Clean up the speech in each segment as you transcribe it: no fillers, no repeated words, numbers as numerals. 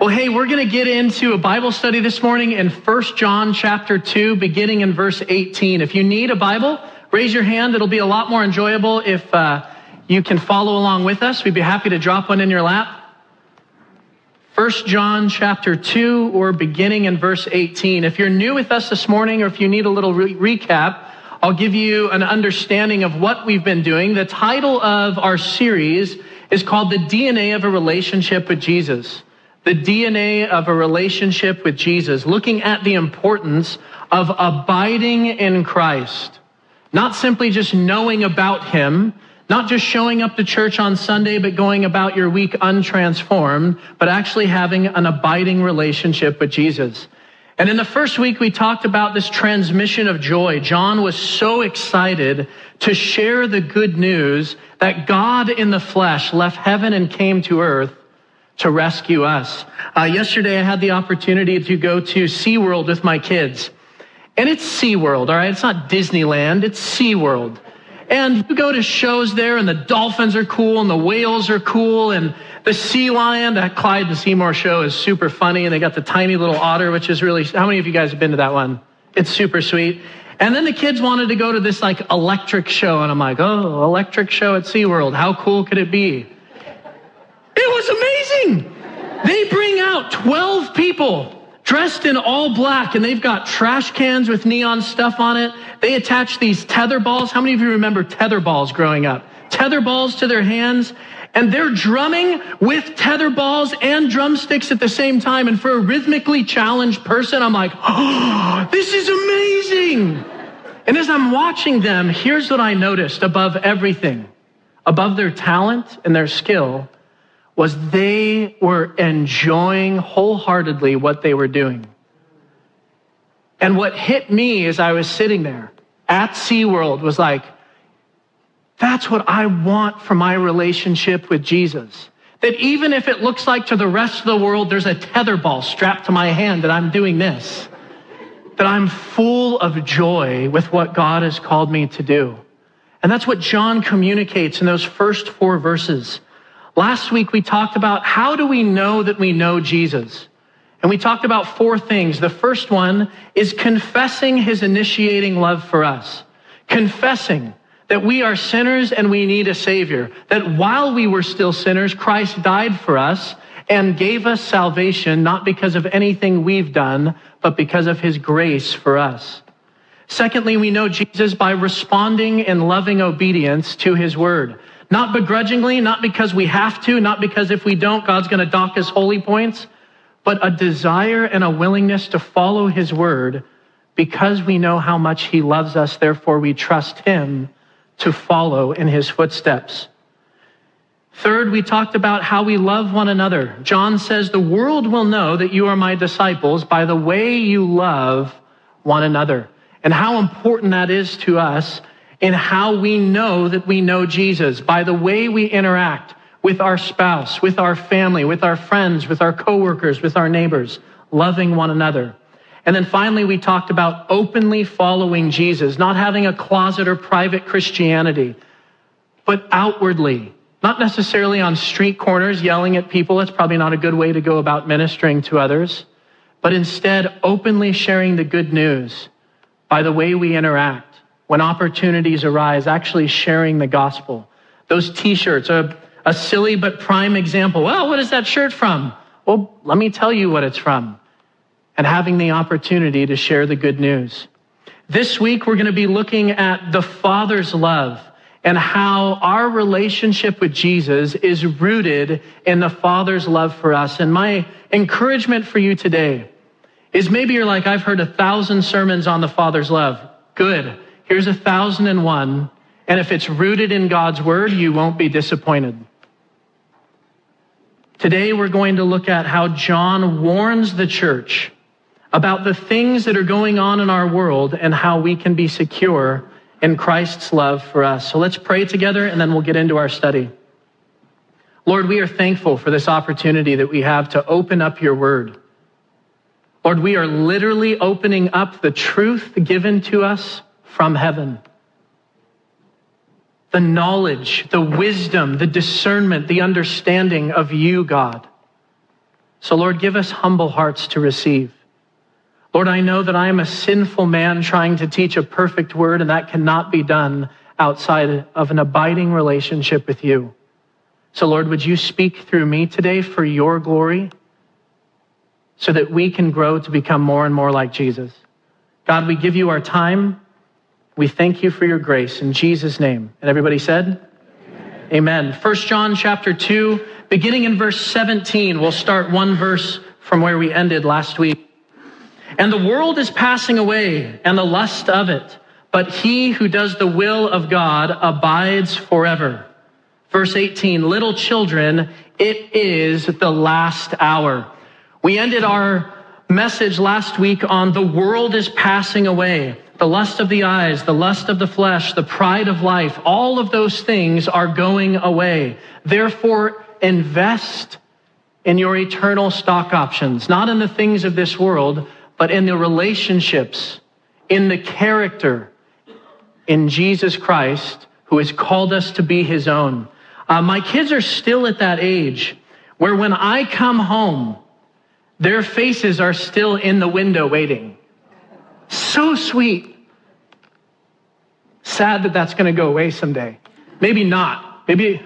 Well, hey, we're going to get into a Bible study this morning in 1 John chapter 2, beginning in verse 18. If you need a Bible, raise your hand. It'll be a lot more enjoyable if you can follow along with us. We'd be happy to drop one in your lap. 1 John chapter 2, or beginning in verse 18. If you're new with us this morning, or if you need a little recap, I'll give you an understanding of what we've been doing. The title of our series is called The DNA of a Relationship with Jesus. The DNA of a relationship with Jesus, looking at the importance of abiding in Christ. Not simply just knowing about him, not just showing up to church on Sunday, but going about your week untransformed, but actually having an abiding relationship with Jesus. And in the first week, we talked about this transmission of joy. John was so excited to share the good news that God in the flesh left heaven and came to earth to rescue us. Yesterday, I had the opportunity to go to SeaWorld with my kids. And it's SeaWorld, all right? It's not Disneyland, it's SeaWorld. And you go to shows there, and the dolphins are cool, and the whales are cool, and the sea lion, that Clyde and Seymour show is super funny, and they got the tiny little otter, which is really, how many of you guys have been to that one? It's super sweet. And then the kids wanted to go to this, like, electric show, and I'm like, oh, electric show at SeaWorld, how cool could it be? It was amazing. They bring out 12 people dressed in all black, and they've got trash cans with neon stuff on it. They attach these tether balls. How many of you remember tether balls growing up? Tether balls to their hands, and they're drumming with tether balls and drumsticks at the same time. And for a rhythmically challenged person, I'm like, oh, this is amazing. And as I'm watching them, here's what I noticed above everything, above their talent and their skill, was they were enjoying wholeheartedly what they were doing. And what hit me as I was sitting there at SeaWorld was like, that's what I want for my relationship with Jesus. That even if it looks like to the rest of the world, there's a tether ball strapped to my hand that I'm doing this, that I'm full of joy with what God has called me to do. And that's what John communicates in those first four verses. Last week, we talked about how do we know that we know Jesus? And we talked about four things. The first one is confessing his initiating love for us. Confessing that we are sinners and we need a Savior. That while we were still sinners, Christ died for us and gave us salvation, not because of anything we've done, but because of his grace for us. Secondly, we know Jesus by responding in loving obedience to his word. Not begrudgingly, not because we have to, not because if we don't, God's going to dock us holy points, but a desire and a willingness to follow his word because we know how much he loves us. Therefore, we trust him to follow in his footsteps. Third, we talked about how we love one another. John says, the world will know that you are my disciples by the way you love one another, and how important that is to us. In how we know that we know Jesus, by the way we interact with our spouse, with our family, with our friends, with our coworkers, with our neighbors, loving one another. And then finally, we talked about openly following Jesus, not having a closet or private Christianity, but outwardly, not necessarily on street corners yelling at people. That's probably not a good way to go about ministering to others, but instead openly sharing the good news by the way we interact. When opportunities arise, actually sharing the gospel. Those t-shirts are a silly but prime example. Well, what is that shirt from? Well, let me tell you what it's from. And having the opportunity to share the good news. This week, we're going to be looking at the Father's love and how our relationship with Jesus is rooted in the Father's love for us. And my encouragement for you today is maybe you're like, I've heard 1,000 sermons on the Father's love. Good. Here's 1,001, and if it's rooted in God's word, you won't be disappointed. Today, we're going to look at how John warns the church about the things that are going on in our world and how we can be secure in Christ's love for us. So let's pray together and then we'll get into our study. Lord, we are thankful for this opportunity that we have to open up your word. Lord, we are literally opening up the truth given to us from heaven. The knowledge, the wisdom, the discernment, the understanding of you, God. So Lord, give us humble hearts to receive. Lord, I know that I am a sinful man trying to teach a perfect word, and that cannot be done outside of an abiding relationship with you. So Lord, would you speak through me today for your glory so that we can grow to become more and more like Jesus. God, we give you our time. We thank you for your grace in Jesus' name. And everybody said, Amen. Amen. 1 John chapter 2, beginning in verse 17, we'll start one verse from where we ended last week. And the world is passing away and the lust of it, but he who does the will of God abides forever. Verse 18, little children, it is the last hour. We ended our message last week on the world is passing away. The lust of the eyes, the lust of the flesh, the pride of life, all of those things are going away. Therefore, invest in your eternal stock options, not in the things of this world, but in the relationships, in the character, in Jesus Christ, who has called us to be his own. My kids are still at that age where when I come home, their faces are still in the window waiting. So sweet. Sad that that's going to go away someday. Maybe not. Maybe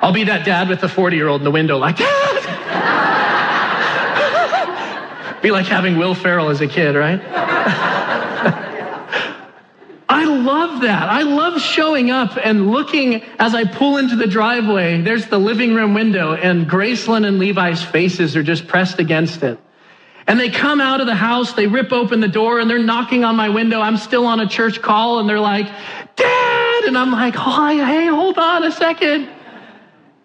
I'll be that dad with the 40-year-old in the window like, Dad! Be like having Will Ferrell as a kid, right? I love that. I love showing up and looking as I pull into the driveway. There's the living room window, and Gracelyn and Levi's faces are just pressed against it. And they come out of the house, they rip open the door, and they're knocking on my window. I'm still on a church call, and they're like, Dad! And I'm like, oh, hey, hold on a second.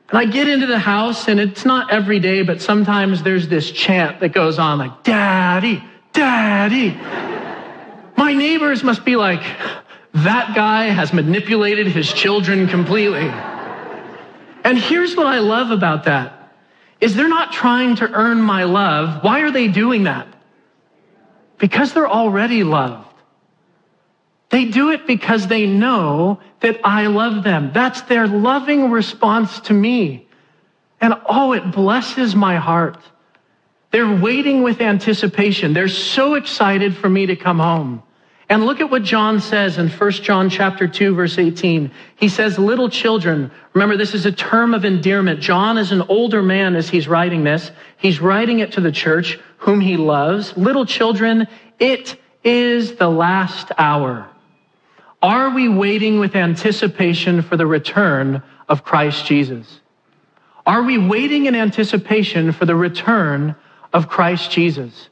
And I get into the house, and it's not every day, but sometimes there's this chant that goes on like, Daddy, Daddy. My neighbors must be like, that guy has manipulated his children completely. And here's what I love about that. Is they're not trying to earn my love. Why are they doing that? Because they're already loved. They do it because they know that I love them. That's their loving response to me. And oh, it blesses my heart. They're waiting with anticipation. They're so excited for me to come home. And look at what John says in 1 John chapter 2, verse 18. He says, little children, remember this is a term of endearment. John is an older man as he's writing this. He's writing it to the church whom he loves. Little children, it is the last hour. Are we waiting with anticipation for the return of Christ Jesus? Are we waiting in anticipation for the return of Christ Jesus?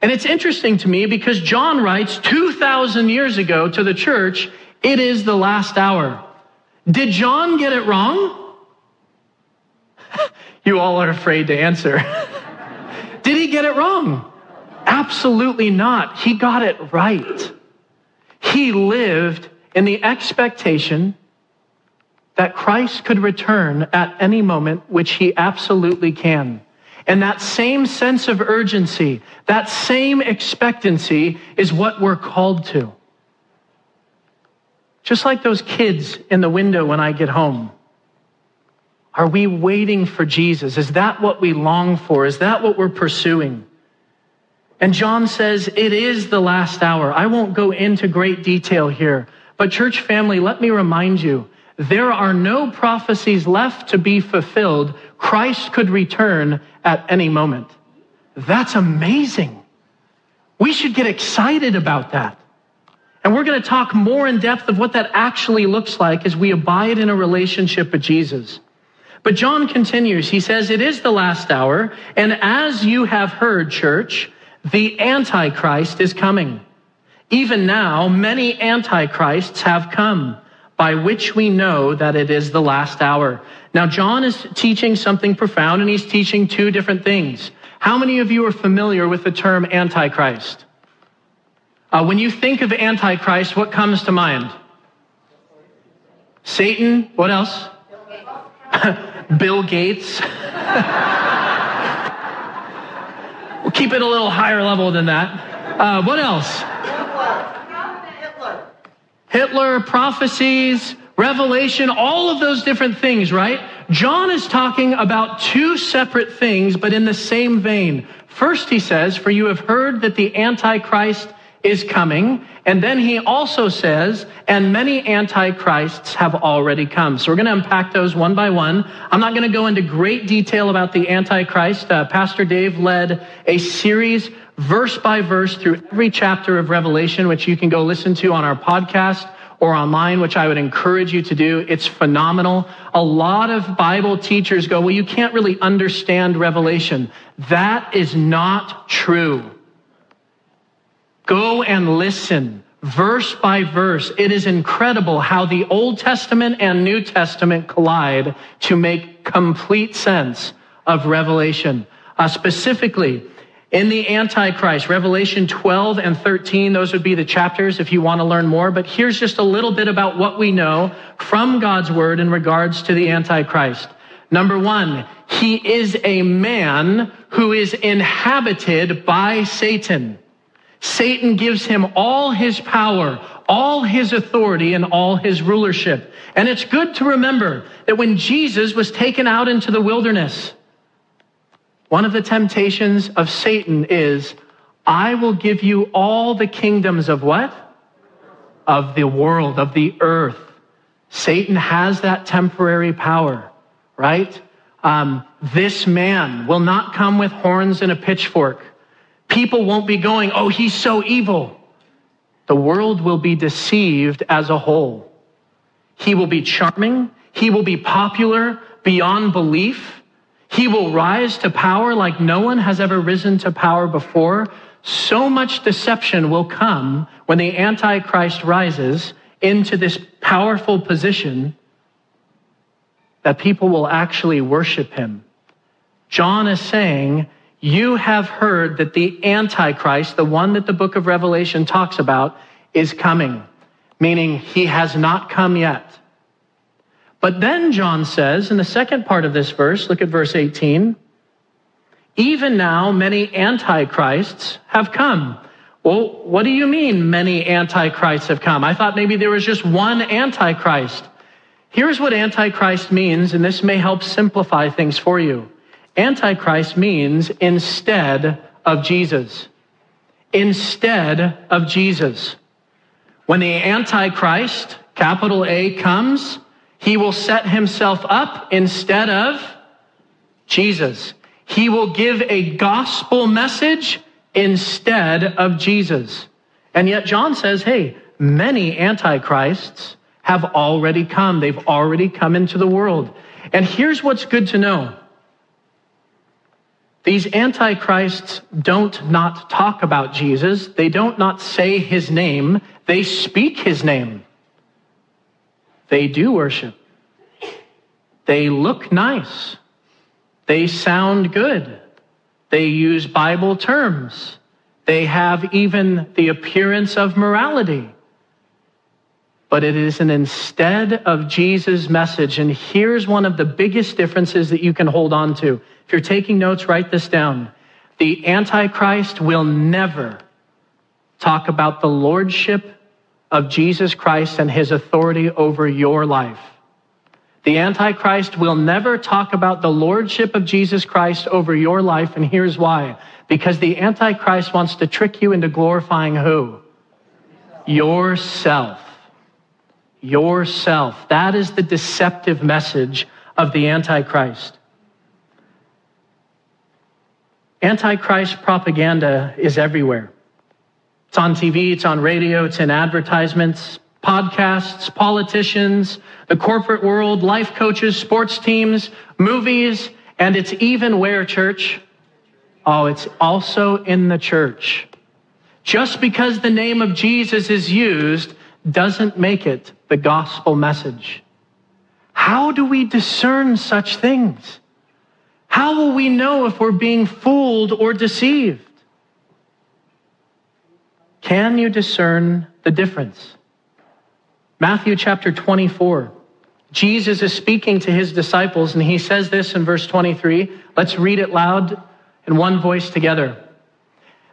And it's interesting to me because John writes 2,000 years ago to the church, it is the last hour. Did John get it wrong? You all are afraid to answer. Did he get it wrong? Absolutely not. He got it right. He lived in the expectation that Christ could return at any moment, which he absolutely can. And that same sense of urgency, that same expectancy is what we're called to. Just like those kids in the window when I get home. Are we waiting for Jesus? Is that what we long for? Is that what we're pursuing? And John says, it is the last hour. I won't go into great detail here, but church family, let me remind you, there are no prophecies left to be fulfilled. Christ could return at any moment. That's amazing. We should get excited about that. And we're going to talk more in depth of what that actually looks like as we abide in a relationship with Jesus. But John continues. He says, it is the last hour. And as you have heard, church, the Antichrist is coming. Even now, many Antichrists have come, by which we know that it is the last hour. Now, John is teaching something profound, and he's teaching two different things. How many of you are familiar with the term Antichrist? When you think of Antichrist, what comes to mind? Satan. What else? Bill Gates. We'll keep it a little higher level than that. What else? Hitler, prophecies, Revelation, all of those different things, right? John is talking about two separate things, but in the same vein. First, he says, for you have heard that the Antichrist is coming. And then he also says, and many antichrists have already come. So we're going to unpack those one by one. I'm not going to go into great detail about the Antichrist. Pastor Dave led a series verse by verse through every chapter of Revelation, which you can go listen to on our podcast or online, which I would encourage you to do. It's phenomenal. A lot of Bible teachers go, well, you can't really understand Revelation. That is not true. Go and listen, verse by verse. It is incredible how the Old Testament and New Testament collide to make complete sense of Revelation. Specifically, in the Antichrist, Revelation 12 and 13, those would be the chapters if you want to learn more. But here's just a little bit about what we know from God's word in regards to the Antichrist. Number one, he is a man who is inhabited by Satan. Satan gives him all his power, all his authority, and all his rulership. And it's good to remember that when Jesus was taken out into the wilderness, one of the temptations of Satan is, I will give you all the kingdoms of what? Of the world, of the earth. Satan has that temporary power, right? This man will not come with horns and a pitchfork. People won't be going, oh, he's so evil. The world will be deceived as a whole. He will be charming. He will be popular beyond belief. He will rise to power like no one has ever risen to power before. So much deception will come when the Antichrist rises into this powerful position that people will actually worship him. John is saying, you have heard that the Antichrist, the one that the book of Revelation talks about, is coming, meaning he has not come yet. But then John says in the second part of this verse, look at verse 18, even now many antichrists have come. Well, what do you mean many antichrists have come? I thought maybe there was just one antichrist. Here's what antichrist means, and this may help simplify things for you. Antichrist means instead of Jesus. Instead of Jesus. When the Antichrist, capital A, comes, he will set himself up instead of Jesus. He will give a gospel message instead of Jesus. And yet John says, hey, many antichrists have already come. They've already come into the world. And here's what's good to know. These antichrists don't not talk about Jesus. They don't not say his name. They speak his name. They do worship. They look nice. They sound good. They use Bible terms. They have even the appearance of morality. But it is an instead of Jesus message. And here's one of the biggest differences that you can hold on to. If you're taking notes, write this down. The Antichrist will never talk about the lordship of Jesus Christ and his authority over your life. The Antichrist will never talk about the lordship of Jesus Christ over your life. And here's why. Because the Antichrist wants to trick you into glorifying who? Yourself. Yourself. That is the deceptive message of the Antichrist. Antichrist propaganda is everywhere. It's on TV, it's on radio, it's in advertisements, podcasts, politicians, the corporate world, life coaches, sports teams, movies, and it's even where, church? Oh, it's also in the church. Just because the name of Jesus is used doesn't make it the gospel message. How do we discern such things? How will we know if we're being fooled or deceived? Can you discern the difference? Matthew chapter 24. Jesus is speaking to his disciples, and he says this in verse 23. Let's read it loud in one voice together.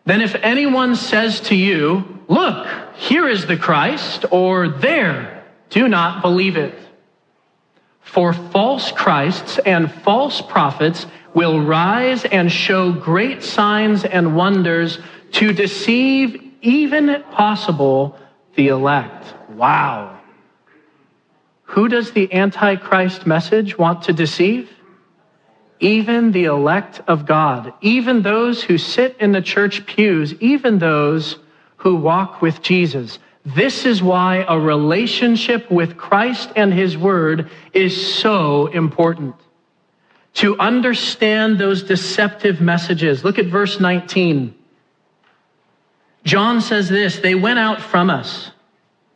Then if anyone says to you, look, here is the Christ, or there, do not believe it. For false Christs and false prophets will rise and show great signs and wonders to deceive, even if possible, the elect. Wow. Who does the Antichrist message want to deceive? Even the elect of God, even those who sit in the church pews, even those who walk with Jesus. This is why a relationship with Christ and his word is so important. To understand those deceptive messages. Look at verse 19. John says this, they went out from us,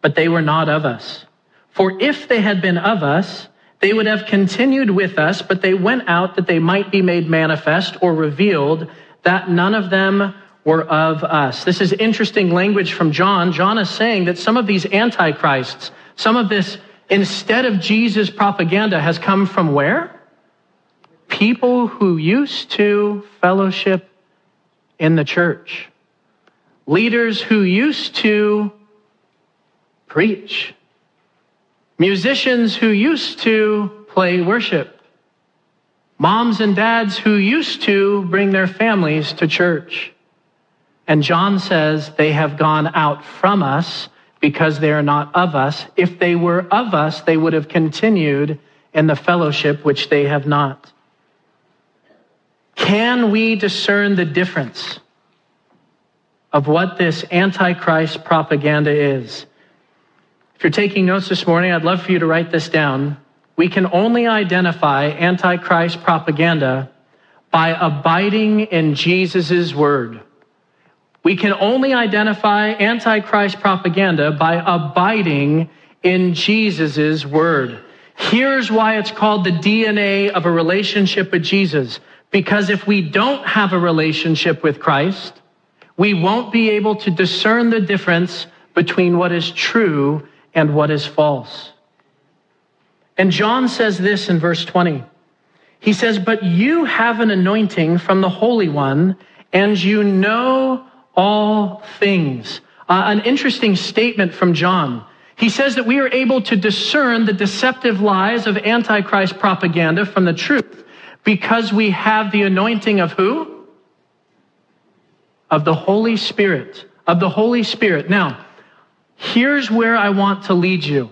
but they were not of us. For if they had been of us, they would have continued with us, but they went out that they might be made manifest or revealed that none of them were of us. This is interesting language from John. John is saying that some of these antichrists, some of this instead of Jesus propaganda has come from where? People who used to fellowship in the church. Leaders who used to preach. Musicians who used to play worship. Moms and dads who used to bring their families to church. And John says they have gone out from us because they are not of us. If they were of us, they would have continued in the fellowship, which they have not. Can we discern the difference of what this Antichrist propaganda is? If you're taking notes this morning, I'd love for you to write this down. We can only identify Antichrist propaganda by abiding in Jesus' word. We can only identify Antichrist propaganda by abiding in Jesus' word. Here's why it's called the DNA of a relationship with Jesus. Because if we don't have a relationship with Christ, we won't be able to discern the difference between what is true and what is false. And John says this in verse 20. He says, but you have an anointing from the Holy One, and you know all things. An interesting statement from John. He says that we are able to discern the deceptive lies of Antichrist propaganda from the truth because we have the anointing of who? Of the Holy Spirit. Of the Holy Spirit. Now, here's where I want to lead you.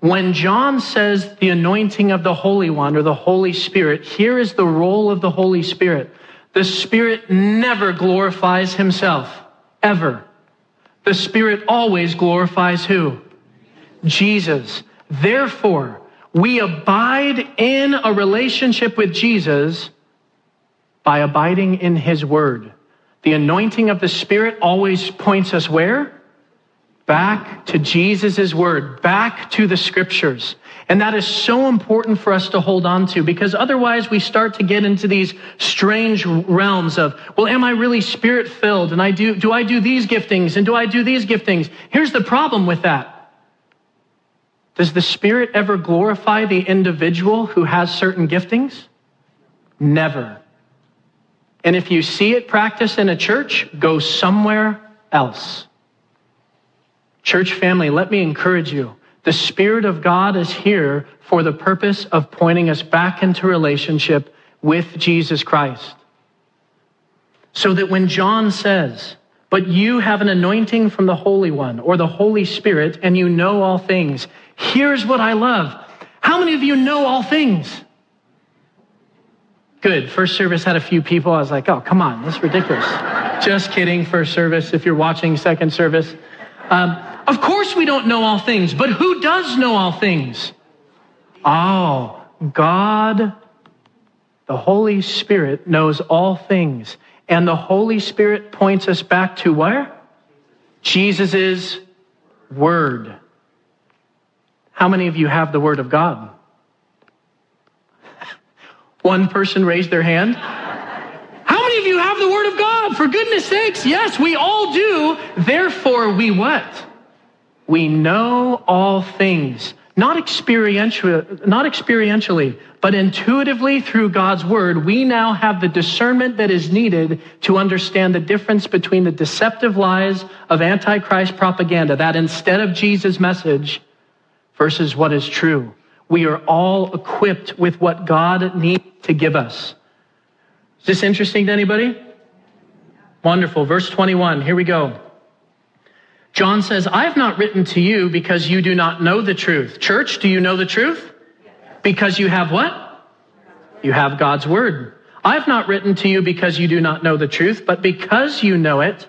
When John says the anointing of the Holy One or the Holy Spirit, here is the role of the Holy Spirit. The Spirit never glorifies himself, ever. The Spirit always glorifies who? Jesus. Therefore, we abide in a relationship with Jesus by abiding in his word. The anointing of the Spirit always points us where? Back to Jesus' word, back to the scriptures. And that is so important for us to hold on to, because otherwise we start to get into these strange realms of, well, am I really Spirit-filled? And do I do these giftings? And do I do these giftings? Here's the problem with that. Does the Spirit ever glorify the individual who has certain giftings? Never. And if you see it practiced in a church, go somewhere else. Church family, let me encourage you. The Spirit of God is here for the purpose of pointing us back into relationship with Jesus Christ. So that when John says, but you have an anointing from the Holy One or the Holy Spirit and you know all things. Here's what I love. How many of you know all things? Good. First service had a few people. I was like, oh, come on. That's ridiculous. Just kidding, first service. If you're watching second service. Of course we don't know all things, but who does know all things? Oh, God, the Holy Spirit knows all things. And the Holy Spirit points us back to where? Jesus' word. How many of you have the word of God? One person raised their hand. How many of you have the word of God? For goodness sakes, yes, we all do. Therefore, we what? We know all things. Not experientially, but intuitively through God's word, we now have the discernment that is needed to understand the difference between the deceptive lies of Antichrist propaganda, that instead of Jesus' message, versus what is true. We are all equipped with what God needs to give us. Is this interesting to anybody? Wonderful. Verse 21, here we go. John says, I have not written to you because you do not know the truth. Church, do you know the truth? Yes. Because you have what? You have God's word. I have not written to you because you do not know the truth, but because you know it,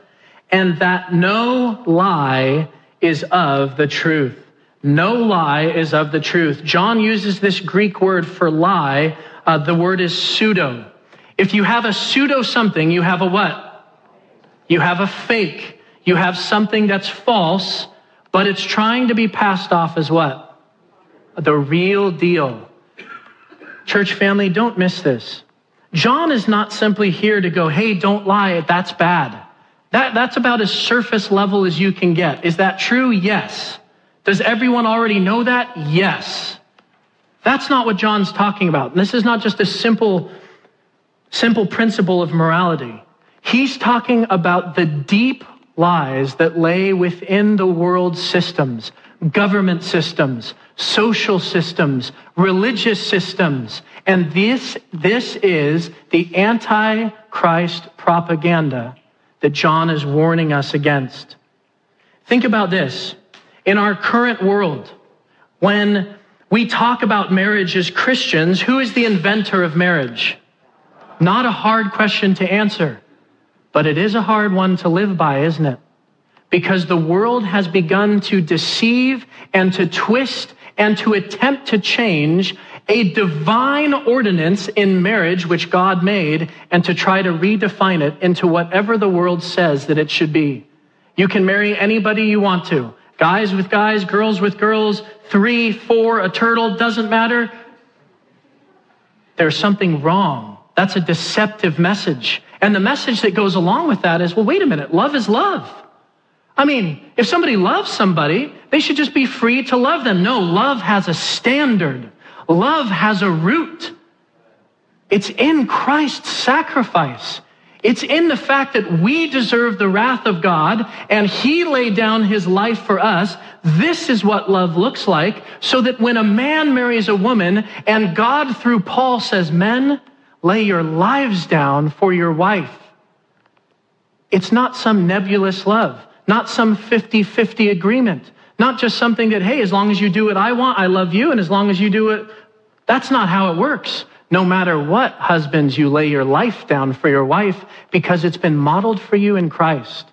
and that no lie is of the truth. No lie is of the truth. John uses this Greek word for lie. The word is pseudo. If you have a pseudo something, you have a what? You have a fake. You have something that's false, but it's trying to be passed off as what? The real deal. Church family, don't miss this. John is not simply here to go, hey, don't lie, that's bad. That's about as surface level as you can get. Is that true? Yes. Does everyone already know that? Yes. That's not what John's talking about. And this is not just a simple principle of morality. He's talking about the deep lies that lay within the world's systems, government systems, social systems, religious systems. And this is the Antichrist propaganda that John is warning us against. Think about this. In our current world, when we talk about marriage as Christians, who is the inventor of marriage? Not a hard question to answer. But it is a hard one to live by, isn't it? Because the world has begun to deceive and to twist and to attempt to change a divine ordinance in marriage which God made and to try to redefine it into whatever the world says that it should be. You can marry anybody you want to. Guys with guys, girls with girls, 3, 4, a turtle, doesn't matter. There's something wrong. That's a deceptive message. And the message that goes along with that is, well, wait a minute, love is love. I mean, if somebody loves somebody, they should just be free to love them. No, love has a standard. Love has a root. It's in Christ's sacrifice. It's in the fact that we deserve the wrath of God, and he laid down his life for us. This is what love looks like, so that when a man marries a woman, and God through Paul says, men, lay your lives down for your wife. It's not some nebulous love, not some 50-50 agreement, not just something that, hey, as long as you do what I want, I love you, and as long as you do it, that's not how it works. No matter what, husbands, you lay your life down for your wife because it's been modeled for you in Christ.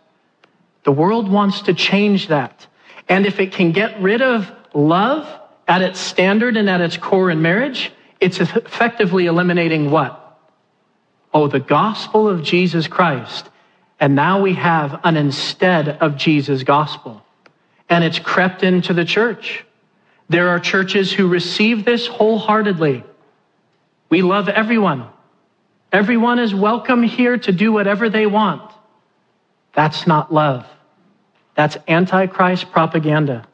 The world wants to change that. And if it can get rid of love at its standard and at its core in marriage, it's effectively eliminating what? Oh, the gospel of Jesus Christ. And now we have an instead of Jesus' gospel. And it's crept into the church. There are churches who receive this wholeheartedly. We love everyone. Everyone is welcome here to do whatever they want. That's not love. That's Antichrist propaganda.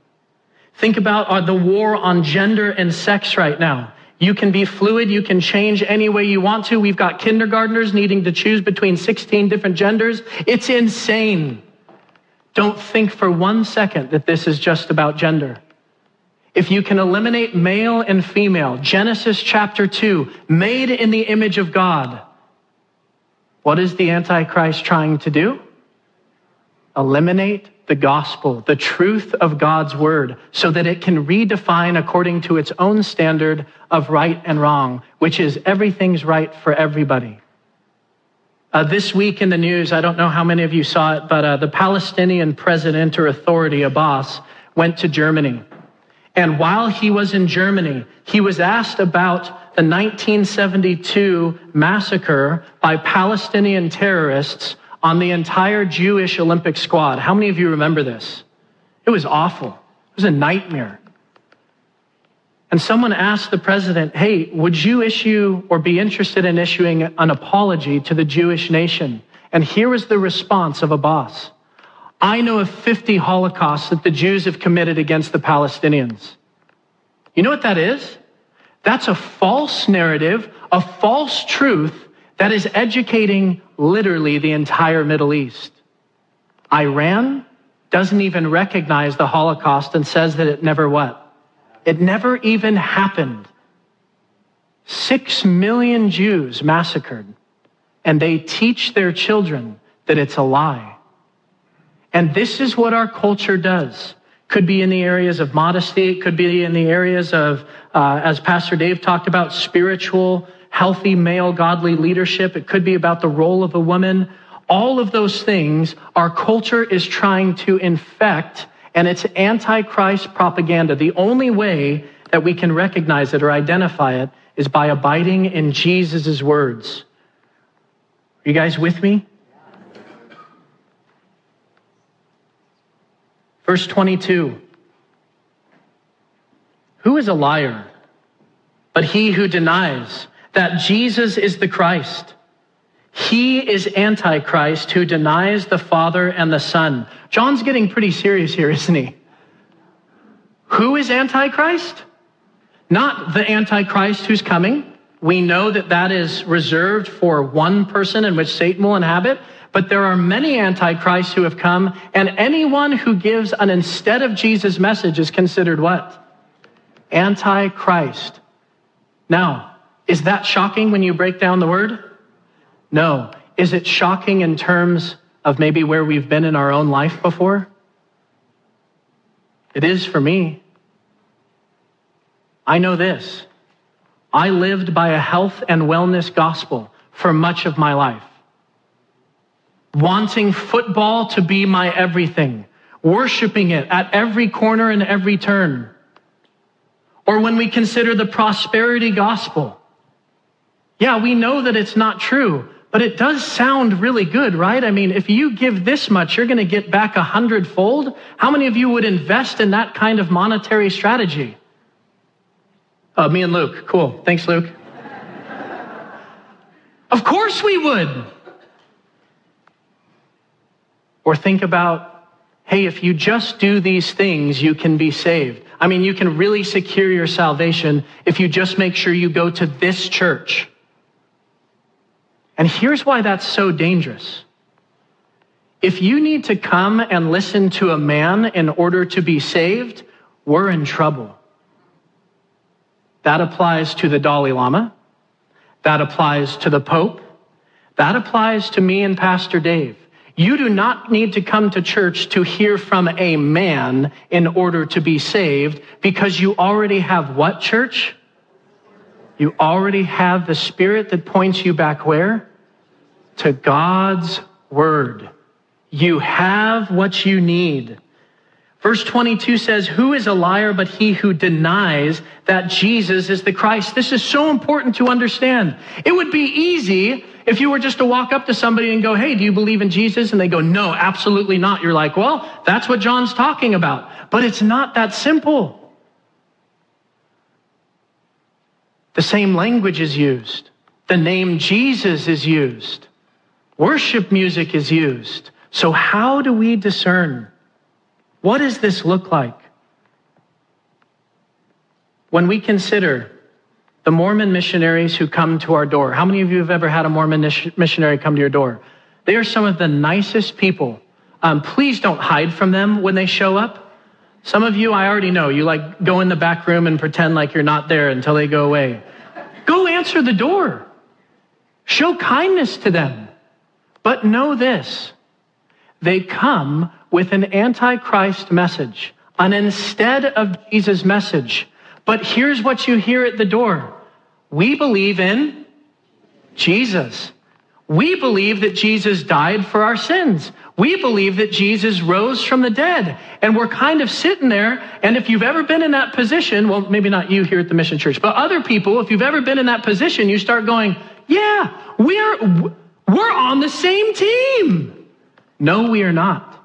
Think about the war on gender and sex right now. You can be fluid. You can change any way you want to. We've got kindergartners needing to choose between 16 different genders. It's insane. Don't think for one second that this is just about gender. If you can eliminate male and female, Genesis chapter 2, made in the image of God, what is the Antichrist trying to do? Eliminate the gospel, the truth of God's word, so that it can redefine according to its own standard of right and wrong, which is everything's right for everybody. This week in the news, I don't know how many of you saw it, but the Palestinian president or authority, Abbas, went to Germany. And while he was in Germany, he was asked about the 1972 massacre by Palestinian terrorists on the entire Jewish Olympic squad. How many of you remember this? It was awful. It was a nightmare. And someone asked the president, hey, would you issue or be interested in issuing an apology to the Jewish nation? And here was the response of Abbas. I know of 50 holocausts that the Jews have committed against the Palestinians. You know what that is? That's a false narrative, a false truth that is educating literally the entire Middle East. Iran doesn't even recognize the Holocaust and says that it never what? It never even happened. 6 million Jews massacred, and they teach their children that it's a lie. And this is what our culture does. Could be in the areas of modesty. It could be in the areas of, as Pastor Dave talked about, spiritual, healthy, male, godly leadership. It could be about the role of a woman. All of those things our culture is trying to infect, and it's antichrist propaganda. The only way that we can recognize it or identify it is by abiding in Jesus' words. Are you guys with me? Verse 22, who is a liar but he who denies that Jesus is the Christ? He is Antichrist who denies the Father and the Son. John's getting pretty serious here, isn't he? Who is Antichrist? Not the Antichrist who's coming. We know that that is reserved for one person in which Satan will inhabit. But there are many antichrists who have come, and anyone who gives an instead of Jesus message is considered what? Antichrist. Now, is that shocking when you break down the word? No. Is it shocking in terms of maybe where we've been in our own life before? It is for me. I know this. I lived by a health and wellness gospel for much of my life. Wanting football to be my everything, worshiping it at every corner and every turn. Or when we consider the prosperity gospel. Yeah, we know that it's not true, but it does sound really good, right? I mean, if you give this much, you're going to get back 100-fold. How many of you would invest in that kind of monetary strategy? Oh, me and Luke. Cool. Thanks, Luke. Of course we would. Or think about, hey, if you just do these things, you can be saved. I mean, you can really secure your salvation if you just make sure you go to this church. And here's why that's so dangerous. If you need to come and listen to a man in order to be saved, we're in trouble. That applies to the Dalai Lama. That applies to the Pope. That applies to me and Pastor Dave. You do not need to come to church to hear from a man in order to be saved, because you already have what, church? You already have the Spirit that points you back where? To God's word. You have what you need. Verse 22 says, who is a liar but he who denies that Jesus is the Christ? This is so important to understand. It would be easy if you were just to walk up to somebody and go, hey, do you believe in Jesus? And they go, no, absolutely not. You're like, well, that's what John's talking about. But it's not that simple. The same language is used. The name Jesus is used. Worship music is used. So how do we discern? What does this look like? When we consider the Mormon missionaries who come to our door, how many of you have ever had a Mormon missionary come to your door? They are some of the nicest people. Please don't hide from them when they show up. Some of you, I already know, you like go in the back room and pretend like you're not there until they go away. Go answer the door. Show kindness to them. But know this, they come with an antichrist message, an instead of Jesus message. But here's what you hear at the door. We believe in Jesus. We believe that Jesus died for our sins. We believe that Jesus rose from the dead. And we're kind of sitting there, and if you've ever been in that position, well, maybe not you here at the Mission Church, but other people, if you've ever been in that position, you start going, yeah, we're on the same team. No, we are not.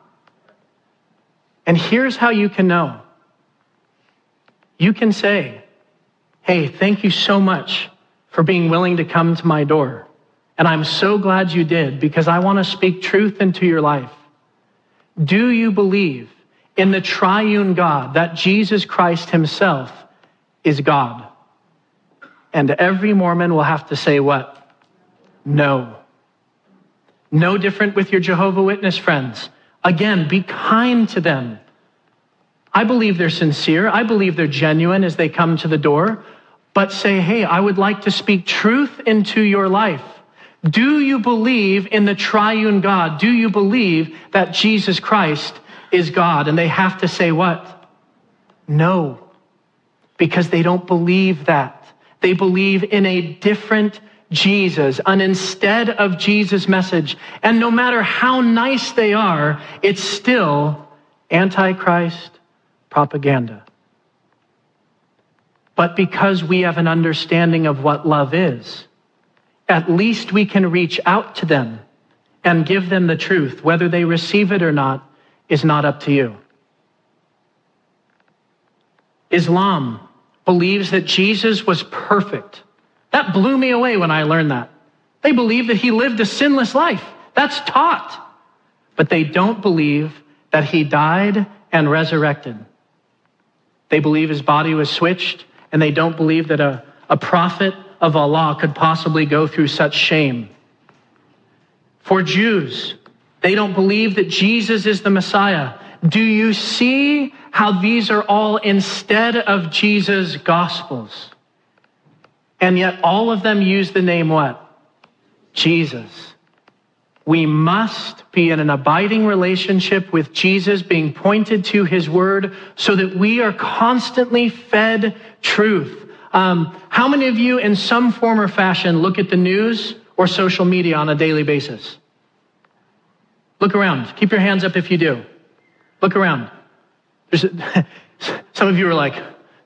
And here's how you can know. You can say, hey, thank you so much for being willing to come to my door. And I'm so glad you did, because I want to speak truth into your life. Do you believe in the triune God, that Jesus Christ himself is God? And every Mormon will have to say what? No. No different with your Jehovah's Witness friends. Again, be kind to them. I believe they're sincere. I believe they're genuine as they come to the door. But say, hey, I would like to speak truth into your life. Do you believe in the triune God? Do you believe that Jesus Christ is God? And they have to say what? No. Because they don't believe that. They believe in a different Jesus, an instead of Jesus message. And no matter how nice they are, it's still Antichrist propaganda. But because we have an understanding of what love is, at least we can reach out to them and give them the truth. Whether they receive it or not is not up to you. Islam believes that Jesus was perfect. That blew me away when I learned that. They believe that he lived a sinless life. That's taught. But they don't believe that he died and resurrected. They believe his body was switched, and they don't believe that a prophet of Allah could possibly go through such shame. For Jews, they don't believe that Jesus is the Messiah. Do you see how these are all instead of Jesus' gospels? And yet all of them use the name what? Jesus. We must be in an abiding relationship with Jesus, being pointed to his word, so that we are constantly fed truth. How many of you in some form or fashion look at the news or social media on a daily basis? Look around. Keep your hands up if you do. Look around. Some of you are like,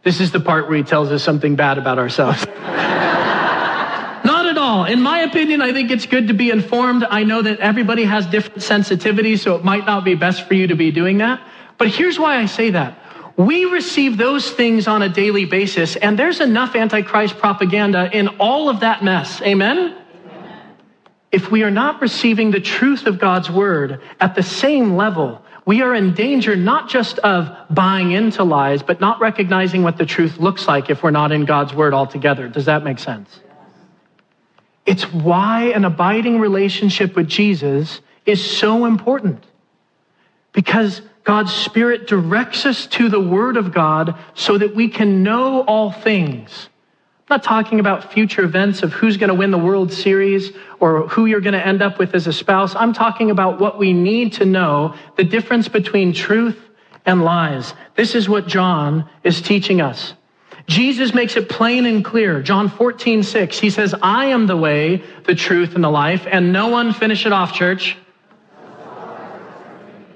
this is the part where he tells us something bad about ourselves. Not at all. In my opinion, I think it's good to be informed. I know that everybody has different sensitivities, so it might not be best for you to be doing that. But here's why I say that. We receive those things on a daily basis, and there's enough Antichrist propaganda in all of that mess. Amen? Amen. If we are not receiving the truth of God's word at the same level, we are in danger not just of buying into lies, but not recognizing what the truth looks like if we're not in God's word altogether. Does that make sense? It's why an abiding relationship with Jesus is so important. Because God's Spirit directs us to the word of God so that we can know all things. I'm not talking about future events of who's going to win the World Series or who you're going to end up with as a spouse. I'm talking about what we need to know, the difference between truth and lies. This is what John is teaching us. Jesus makes it plain and clear. John 14:6, he says, I am the way, the truth, and the life, and no one, finish it off, church,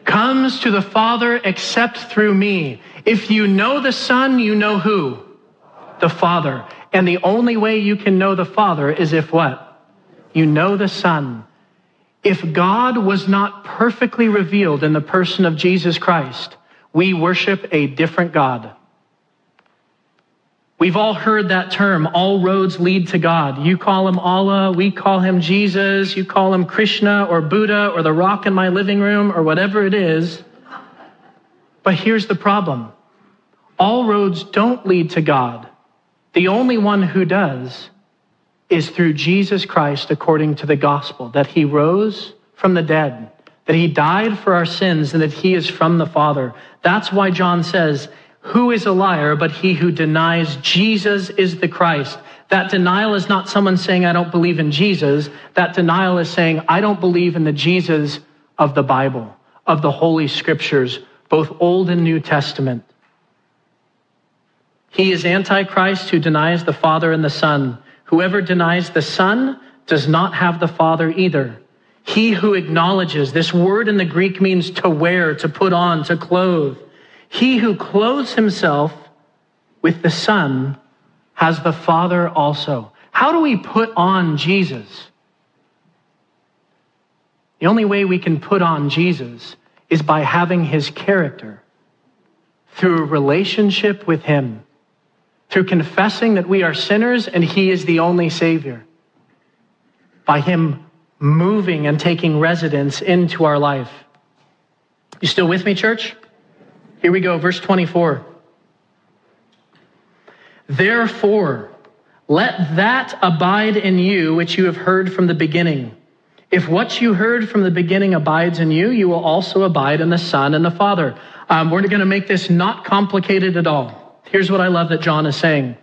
comes to the Father except through me. If you know the Son, you know who? The Father. And the only way you can know the Father is if what? You know the Son. If God was not perfectly revealed in the person of Jesus Christ, we worship a different God. We've all heard that term, all roads lead to God. You call him Allah, we call him Jesus, you call him Krishna or Buddha or the rock in my living room or whatever it is. But here's the problem. All roads don't lead to God. The only one who does is through Jesus Christ according to the gospel, that he rose from the dead, that he died for our sins, and that he is from the Father. That's why John says, who is a liar but he who denies Jesus is the Christ? That denial is not someone saying, I don't believe in Jesus. That denial is saying, I don't believe in the Jesus of the Bible, of the Holy Scriptures, both Old and New Testament. He is Antichrist who denies the Father and the Son. Whoever denies the Son does not have the Father either. He who acknowledges, this word in the Greek means to wear, to put on, to clothe. He who clothes himself with the Son has the Father also. How do we put on Jesus? The only way we can put on Jesus is by having his character, through a relationship with him, through confessing that we are sinners and he is the only Savior. By him moving and taking residence into our life. You still with me, church? Here we go, verse 24. Therefore, let that abide in you which you have heard from the beginning. If what you heard from the beginning abides in you, you will also abide in the Son and the Father. We're going to make this not complicated at all. Here's what I love that John is saying.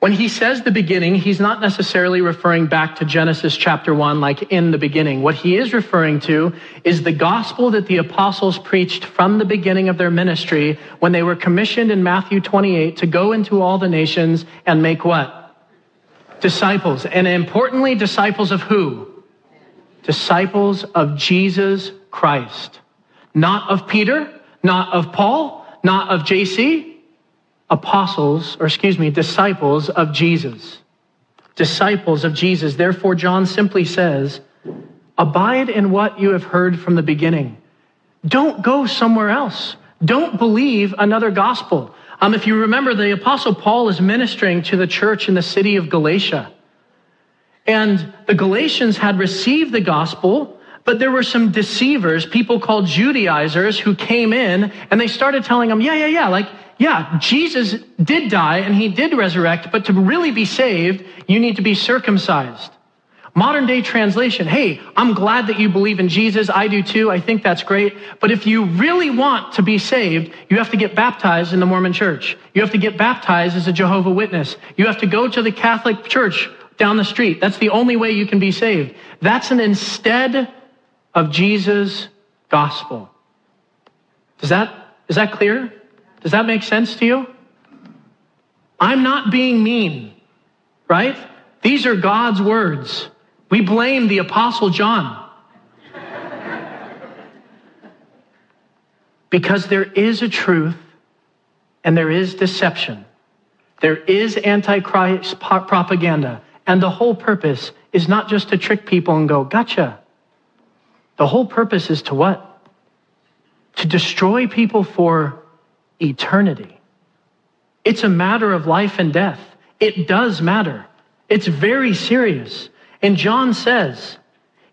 When he says the beginning, he's not necessarily referring back to Genesis chapter 1, like in the beginning. What he is referring to is the gospel that the apostles preached from the beginning of their ministry when they were commissioned in Matthew 28 to go into all the nations and make what? Disciples. And importantly, disciples of who? Disciples of Jesus Christ. Not of Peter, not of Paul, not of JC. Disciples of Jesus. Disciples of Jesus. Therefore, John simply says, abide in what you have heard from the beginning. Don't go somewhere else. Don't believe another gospel. If you remember, the Apostle Paul is ministering to the church in the city of Galatia. And the Galatians had received the gospel, but there were some deceivers, people called Judaizers, who came in and they started telling them, yeah, Jesus did die and he did resurrect, but to really be saved, you need to be circumcised. Modern day translation, hey, I'm glad that you believe in Jesus. I do too. I think that's great. But if you really want to be saved, you have to get baptized in the Mormon church. You have to get baptized as a Jehovah's Witness. You have to go to the Catholic church down the street. That's the only way you can be saved. That's an instead of Jesus' gospel. Is that clear? Does that make sense to you? I'm not being mean, right? These are God's words. We blame the Apostle John. Because there is a truth and there is deception. There is antichrist propaganda. And the whole purpose is not just to trick people and go, gotcha. The whole purpose is to what? To destroy people for eternity. It's a matter of life and death. It does matter. It's very serious. And John says,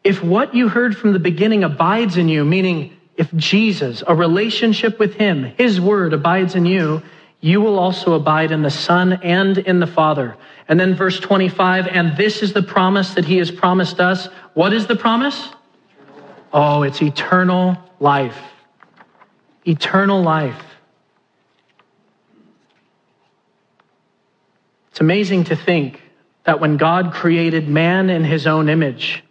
if what you heard from the beginning abides in you, meaning if Jesus, a relationship with him, his word abides in you, you will also abide in the Son and in the Father. And then verse 25, and this is the promise that he has promised us. What is the promise? Oh, it's eternal life. Eternal life. It's amazing to think that when God created man in his own image,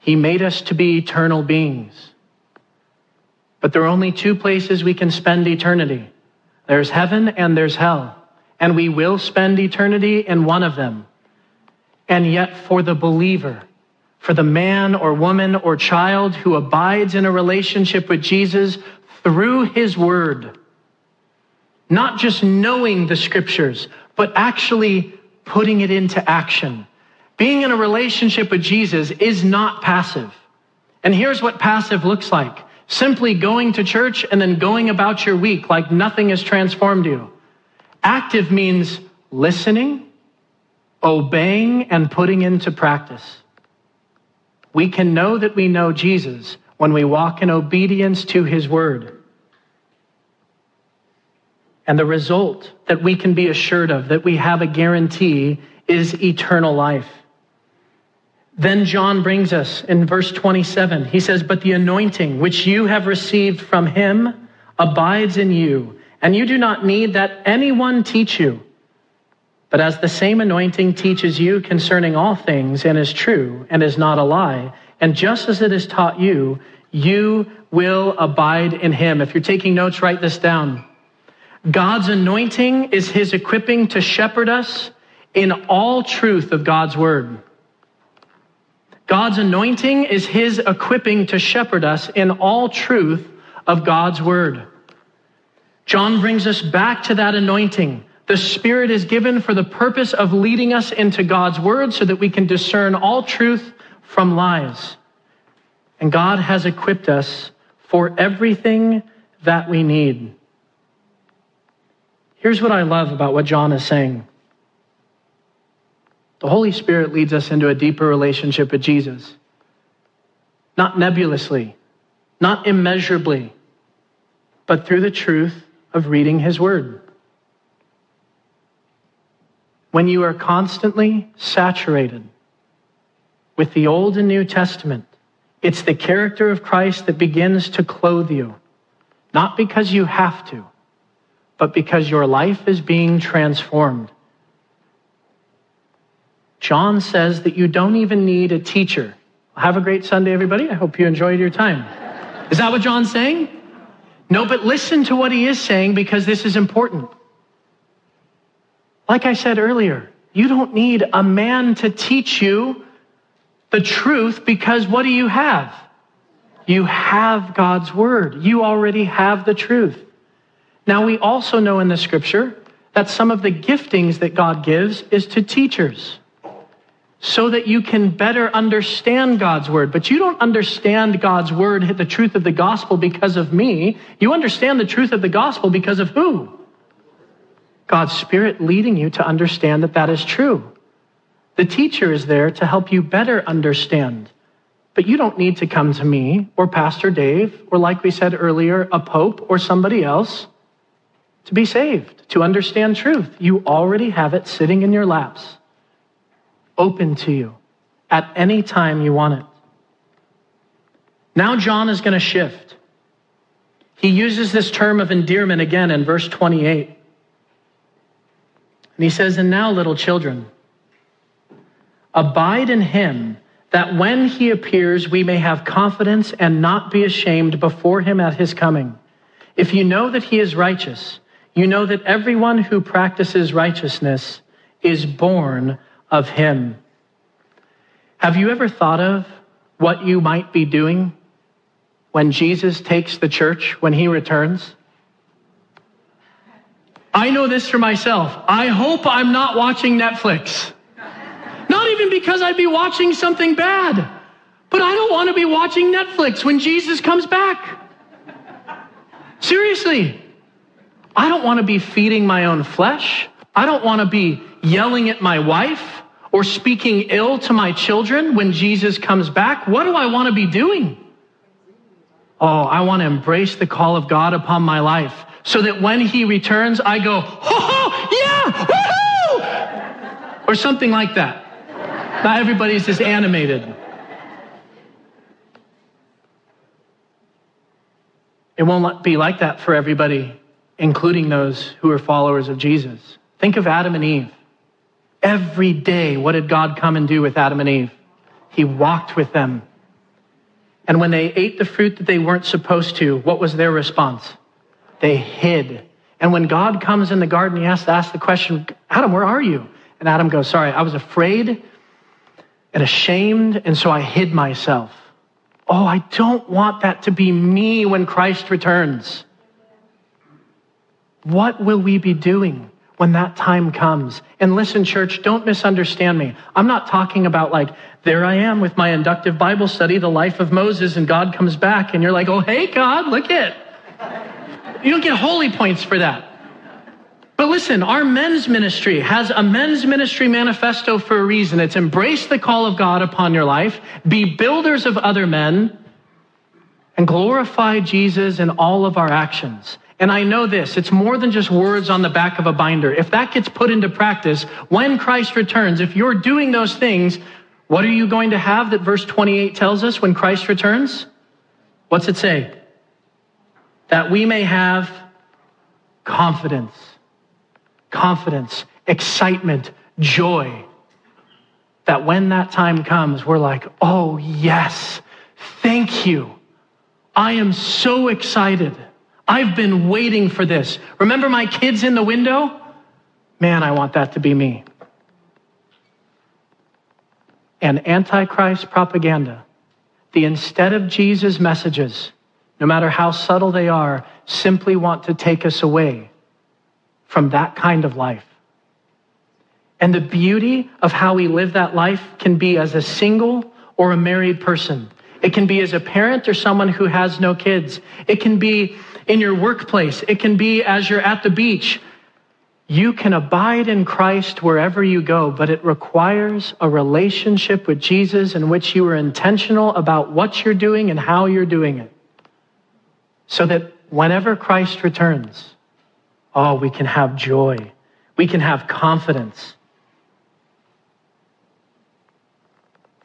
he made us to be eternal beings. But there are only two places we can spend eternity. There's heaven and there's hell. And we will spend eternity in one of them. And yet for the believer, for the man or woman or child who abides in a relationship with Jesus through his word, not just knowing the scriptures, but actually putting it into action. Being in a relationship with Jesus is not passive. And here's what passive looks like. Simply going to church and then going about your week like nothing has transformed you. Active means listening, obeying, and putting into practice. We can know that we know Jesus when we walk in obedience to his word. And the result that we can be assured of, that we have a guarantee, is eternal life. Then John brings us in verse 27. He says, but the anointing which you have received from him abides in you, and you do not need that anyone teach you. But as the same anointing teaches you concerning all things and is true and is not a lie, and just as it is taught you, you will abide in him. If you're taking notes, write this down. God's anointing is his equipping to shepherd us in all truth of God's word. God's anointing is his equipping to shepherd us in all truth of God's word. John brings us back to that anointing. The Spirit is given for the purpose of leading us into God's word so that we can discern all truth from lies. And God has equipped us for everything that we need. Here's what I love about what John is saying. The Holy Spirit leads us into a deeper relationship with Jesus. Not nebulously, not immeasurably, but through the truth of reading his word. When you are constantly saturated with the Old and New Testament, it's the character of Christ that begins to clothe you. Not because you have to, but because your life is being transformed. John says that you don't even need a teacher. Have a great Sunday, everybody. I hope you enjoyed your time. Is that what John's saying? No, but listen to what he is saying, because this is important. Like I said earlier, you don't need a man to teach you the truth, because what do you have? You have God's word. You already have the truth. Now, we also know in the scripture that some of the giftings that God gives is to teachers, so that you can better understand God's word. But you don't understand God's word, the truth of the gospel, because of me. You understand the truth of the gospel because of who? God's Spirit leading you to understand that that is true. The teacher is there to help you better understand. But you don't need to come to me or Pastor Dave or, like we said earlier, a pope or somebody else to be saved, to understand truth. You already have it sitting in your laps, open to you at any time you want it. Now John is going to shift. He uses this term of endearment again in verse 28. And he says, "And now, little children, abide in him, that when he appears, we may have confidence and not be ashamed before him at his coming. If you know that he is righteous, you know that everyone who practices righteousness is born of him." Have you ever thought of what you might be doing when Jesus takes the church, when he returns? I know this for myself. I hope I'm not watching Netflix. Not even because I'd be watching something bad, but I don't want to be watching Netflix when Jesus comes back. Seriously, I don't want to be feeding my own flesh. I don't want to be yelling at my wife or speaking ill to my children when Jesus comes back. What do I want to be doing? Oh, I want to embrace the call of God upon my life so that when he returns, I go, ho, ho, yeah, woohoo! Or something like that. Not everybody's just animated. It won't be like that for everybody, including those who are followers of Jesus. Think of Adam and Eve. Every day, what did God come and do with Adam and Eve? He walked with them. And when they ate the fruit that they weren't supposed to, what was their response? They hid. And when God comes in the garden, he has to ask the question, "Adam, where are you?" And Adam goes, "Sorry, I was afraid and ashamed, and so I hid myself." Oh, I don't want that to be me when Christ returns. What will we be doing when that time comes? And listen, church, don't misunderstand me. I'm not talking about like, there I am with my inductive Bible study, the life of Moses, and God comes back and you're like, "Oh, hey, God, look it." You don't get holy points for that. But listen, our men's ministry has a men's ministry manifesto for a reason. It's embrace the call of God upon your life, be builders of other men, and glorify Jesus in all of our actions. And I know this, it's more than just words on the back of a binder. If that gets put into practice, when Christ returns, if you're doing those things, what are you going to have that verse 28 tells us when Christ returns? What's it say? That we may have confidence. Confidence, excitement, joy. That when that time comes, we're like, "Oh yes, thank you. I am so excited. I've been waiting for this. Remember my kids in the window? Man, I want that to be me." And Antichrist propaganda, the instead of Jesus messages, no matter how subtle they are, simply want to take us away from that kind of life. And the beauty of how we live that life can be as a single or a married person. It can be as a parent or someone who has no kids. It can be in your workplace. It can be as you're at the beach. You can abide in Christ wherever you go, but it requires a relationship with Jesus in which you are intentional about what you're doing and how you're doing it. So that whenever Christ returns, oh, we can have joy. We can have confidence.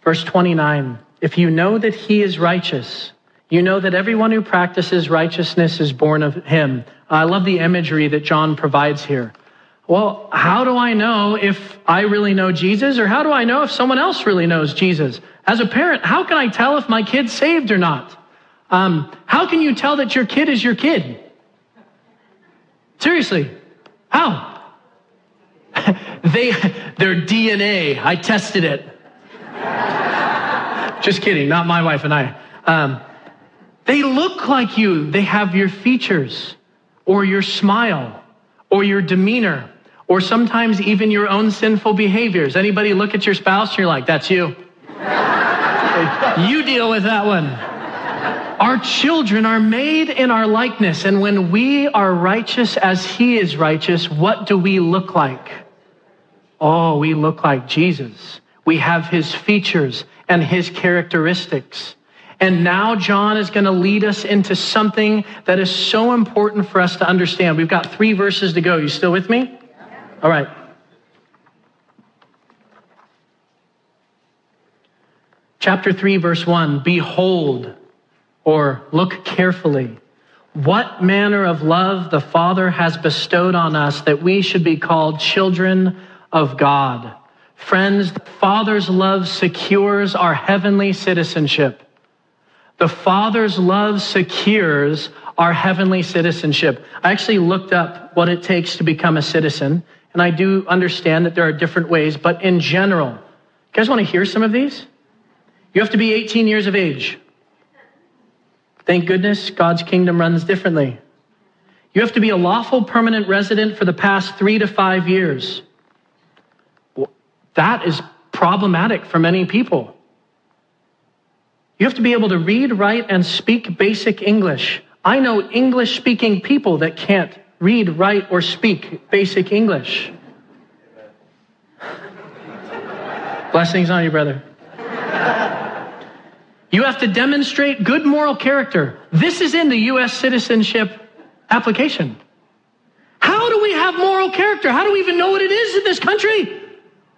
Verse 29, if you know that he is righteous, you know that everyone who practices righteousness is born of him. I love the imagery that John provides here. Well, how do I know if I really know Jesus? Or how do I know if someone else really knows Jesus? As a parent, how can I tell if my kid's saved or not? How can you tell that your kid is your kid? Seriously, how? Their DNA, I tested it. Just kidding, not my wife and I. They look like you. They have your features or your smile or your demeanor or sometimes even your own sinful behaviors. Anybody look at your spouse and you're like, that's you. You deal with that one. Our children are made in our likeness. And when we are righteous as he is righteous, what do we look like? Oh, we look like Jesus. We have his features and his characteristics. And now John is going to lead us into something that is so important for us to understand. We've got 3 verses to go. You still with me? All right. Chapter 3, verse 1. Behold, or look carefully, what manner of love the Father has bestowed on us that we should be called children of God. Friends, the Father's love secures our heavenly citizenship. The Father's love secures our heavenly citizenship. I actually looked up what it takes to become a citizen, and I do understand that there are different ways, but in general, you guys want to hear some of these? You have to be 18 years of age. Thank goodness God's kingdom runs differently. You have to be a lawful permanent resident for the past 3 to 5 years. Well, that is problematic for many people. You have to be able to read, write, and speak basic English. I know English-speaking people that can't read, write, or speak basic English. Blessings on you, brother. You have to demonstrate good moral character. This is in the U.S. citizenship application. How do we have moral character? How do we even know what it is in this country?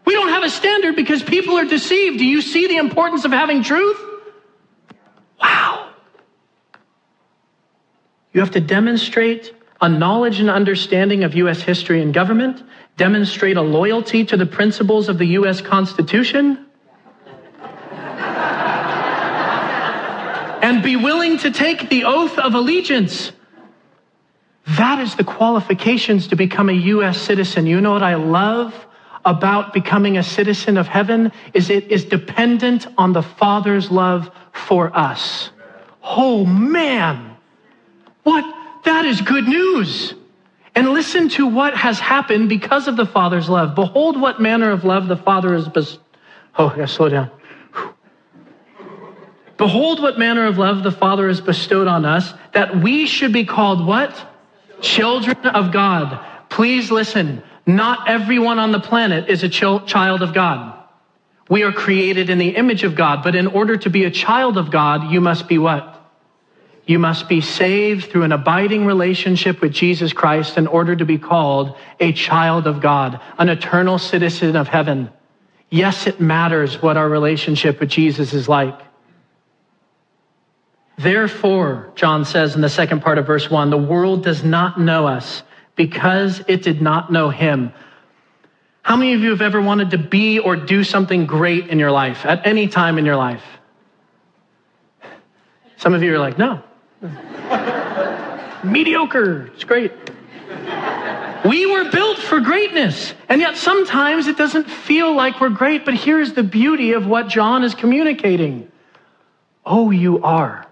We don't have a standard because people are deceived. Do you see the importance of having truth? Wow. You have to demonstrate a knowledge and understanding of U.S. history and government, demonstrate a loyalty to the principles of the U.S. Constitution, and be willing to take the oath of allegiance. That is the qualifications to become a U.S. citizen. You know what I love about becoming a citizen of heaven is it is dependent on the Father's love for us. Oh man, what? That is good news. And listen to what has happened because of the Father's love. Behold, what manner of love the Father has bestowed. Oh, yeah, slow down. Behold, what manner of love the Father has bestowed on us that we should be called what? Children of God. Please listen. Not everyone on the planet is a child of God. We are created in the image of God, but in order to be a child of God, you must be what? You must be saved through an abiding relationship with Jesus Christ in order to be called a child of God, an eternal citizen of heaven. Yes, it matters what our relationship with Jesus is like. Therefore, John says in the second part of verse 1, the world does not know us, because it did not know him. How many of you have ever wanted to be or do something great in your life, at any time in your life? Some of you are like, no. Mediocre, it's great. We were built for greatness, and yet sometimes it doesn't feel like we're great, but here's the beauty of what John is communicating. Oh, you are.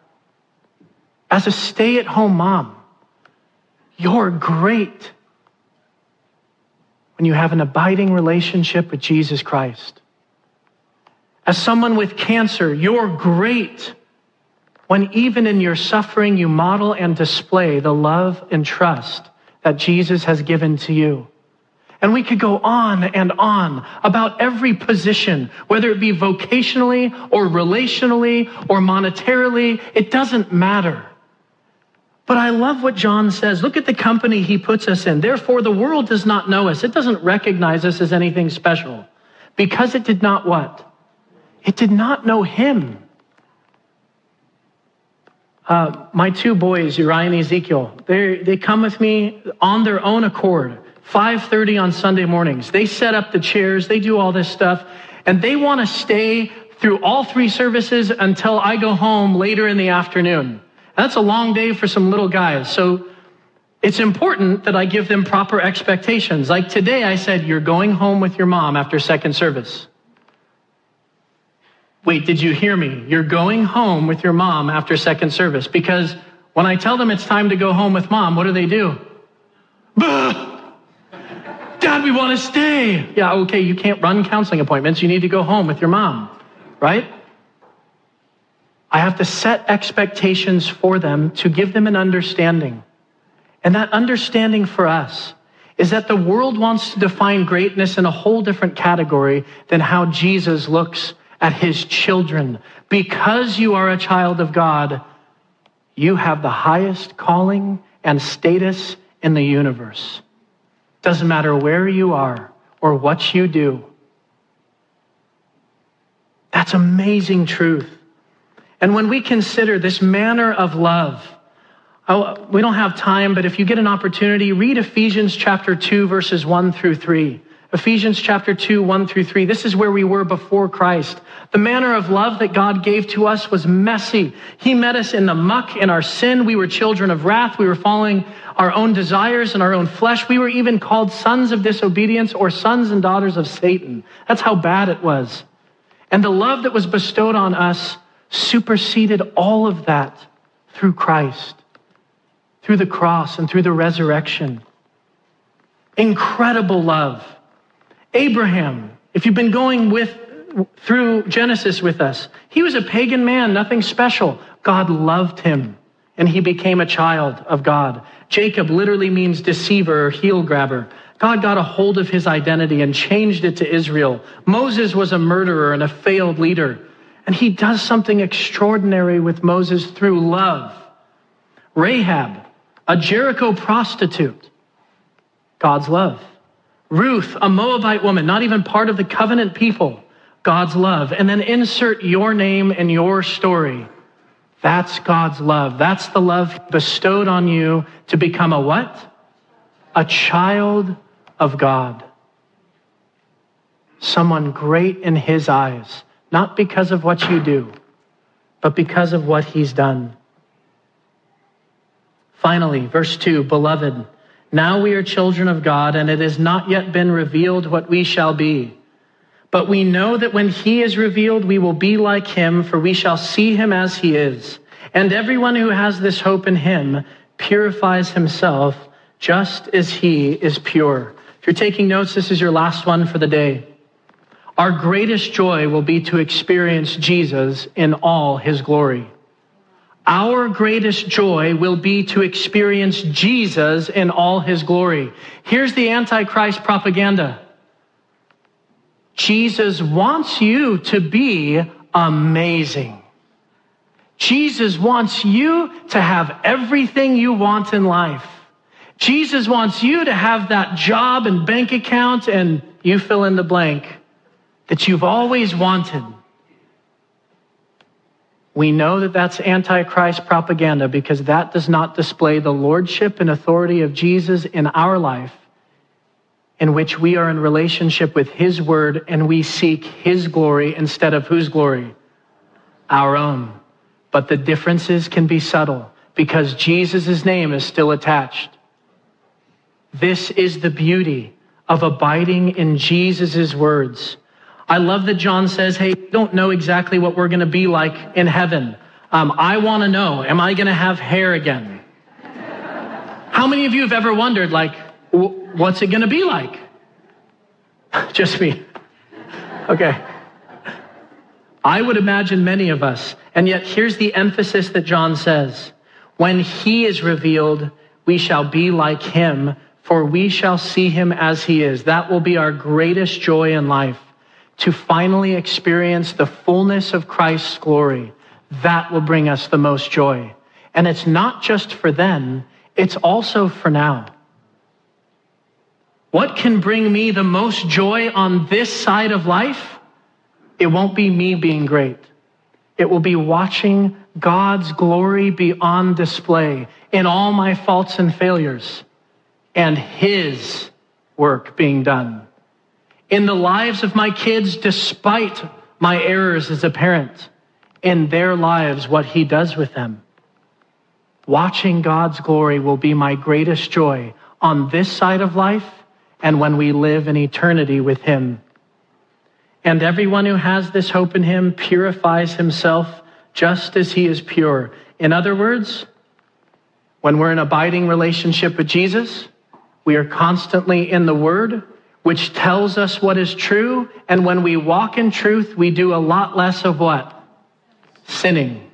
As a stay-at-home mom, you're great when you have an abiding relationship with Jesus Christ. As someone with cancer, you're great when even in your suffering, you model and display the love and trust that Jesus has given to you. And we could go on and on about every position, whether it be vocationally or relationally or monetarily. It doesn't matter. But I love what John says. Look at the company he puts us in. Therefore, the world does not know us. It doesn't recognize us as anything special because it did not what? It did not know him. My two boys, Uriah and Ezekiel, they come with me on their own accord. 5:30 on Sunday mornings. They set up the chairs. They do all this stuff. And they want to stay through all three services until I go home later in the afternoon. That's a long day for some little guys. So it's important that I give them proper expectations. Like today I said, you're going home with your mom after second service. Wait, did you hear me? You're going home with your mom after second service. Because when I tell them it's time to go home with mom, what do? Bah! Dad, we want to stay. Yeah, okay, you can't run counseling appointments. You need to go home with your mom, right? I have to set expectations for them to give them an understanding. And that understanding for us is that the world wants to define greatness in a whole different category than how Jesus looks at his children. Because you are a child of God, you have the highest calling and status in the universe. Doesn't matter where you are or what you do. That's amazing truth. And when we consider this manner of love, we don't have time, but if you get an opportunity, read Ephesians chapter 2, verses 1 through 3. Ephesians chapter 2, 1 through 3. This is where we were before Christ. The manner of love that God gave to us was messy. He met us in the muck, in our sin. We were children of wrath. We were following our own desires and our own flesh. We were even called sons of disobedience or sons and daughters of Satan. That's how bad it was. And the love that was bestowed on us superseded all of that through Christ, through the cross and through the resurrection. Incredible love. Abraham, if you've been going through Genesis with us, he was a pagan man, nothing special. God loved him and he became a child of God. Jacob literally means deceiver or heel grabber. God got a hold of his identity and changed it to Israel. Moses was a murderer and a failed leader. And he does something extraordinary with Moses through love. Rahab, a Jericho prostitute, God's love. Ruth, a Moabite woman, not even part of the covenant people, God's love. And then insert your name and your story. That's God's love. That's the love bestowed on you to become a what? A child of God. Someone great in his eyes. Not because of what you do, but because of what he's done. Finally, verse 2, beloved, now we are children of God, and it has not yet been revealed what we shall be. But we know that when he is revealed, we will be like him, for we shall see him as he is. And everyone who has this hope in him purifies himself just as he is pure. If you're taking notes, this is your last one for the day. Our greatest joy will be to experience Jesus in all his glory. Our greatest joy will be to experience Jesus in all his glory. Here's the Antichrist propaganda. Jesus wants you to be amazing. Jesus wants you to have everything you want in life. Jesus wants you to have that job and bank account and you fill in the blank that you've always wanted. We know that that's Antichrist propaganda because that does not display the lordship and authority of Jesus in our life, in which we are in relationship with his word and we seek his glory instead of whose glory? Our own. But the differences can be subtle because Jesus' name is still attached. This is the beauty of abiding in Jesus' words. I love that John says, hey, we don't know exactly what we're going to be like in heaven. I want to know, am I going to have hair again? How many of you have ever wondered, like, what's it going to be like? Just me. Okay. I would imagine many of us. And yet here's the emphasis that John says. When he is revealed, we shall be like him, for we shall see him as he is. That will be our greatest joy in life, to finally experience the fullness of Christ's glory. That will bring us the most joy. And it's not just for then, it's also for now. What can bring me the most joy on this side of life? It won't be me being great. It will be watching God's glory be on display in all my faults and failures, and his work being done in the lives of my kids, despite my errors as a parent, in their lives, what he does with them. Watching God's glory will be my greatest joy on this side of life and when we live in eternity with him. And everyone who has this hope in him purifies himself just as he is pure. In other words, when we're in abiding relationship with Jesus, we are constantly in the Word, which tells us what is true. And when we walk in truth, we do a lot less of what? Sinning.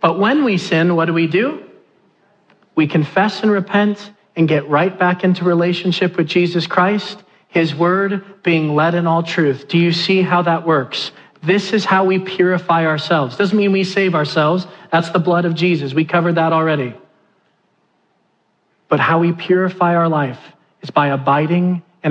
But when we sin, what do? We confess and repent and get right back into relationship with Jesus Christ, his word, being led in all truth. Do you see how that works? This is how we purify ourselves. Doesn't mean we save ourselves. That's the blood of Jesus. We covered that already. But how we purify our life is by abiding in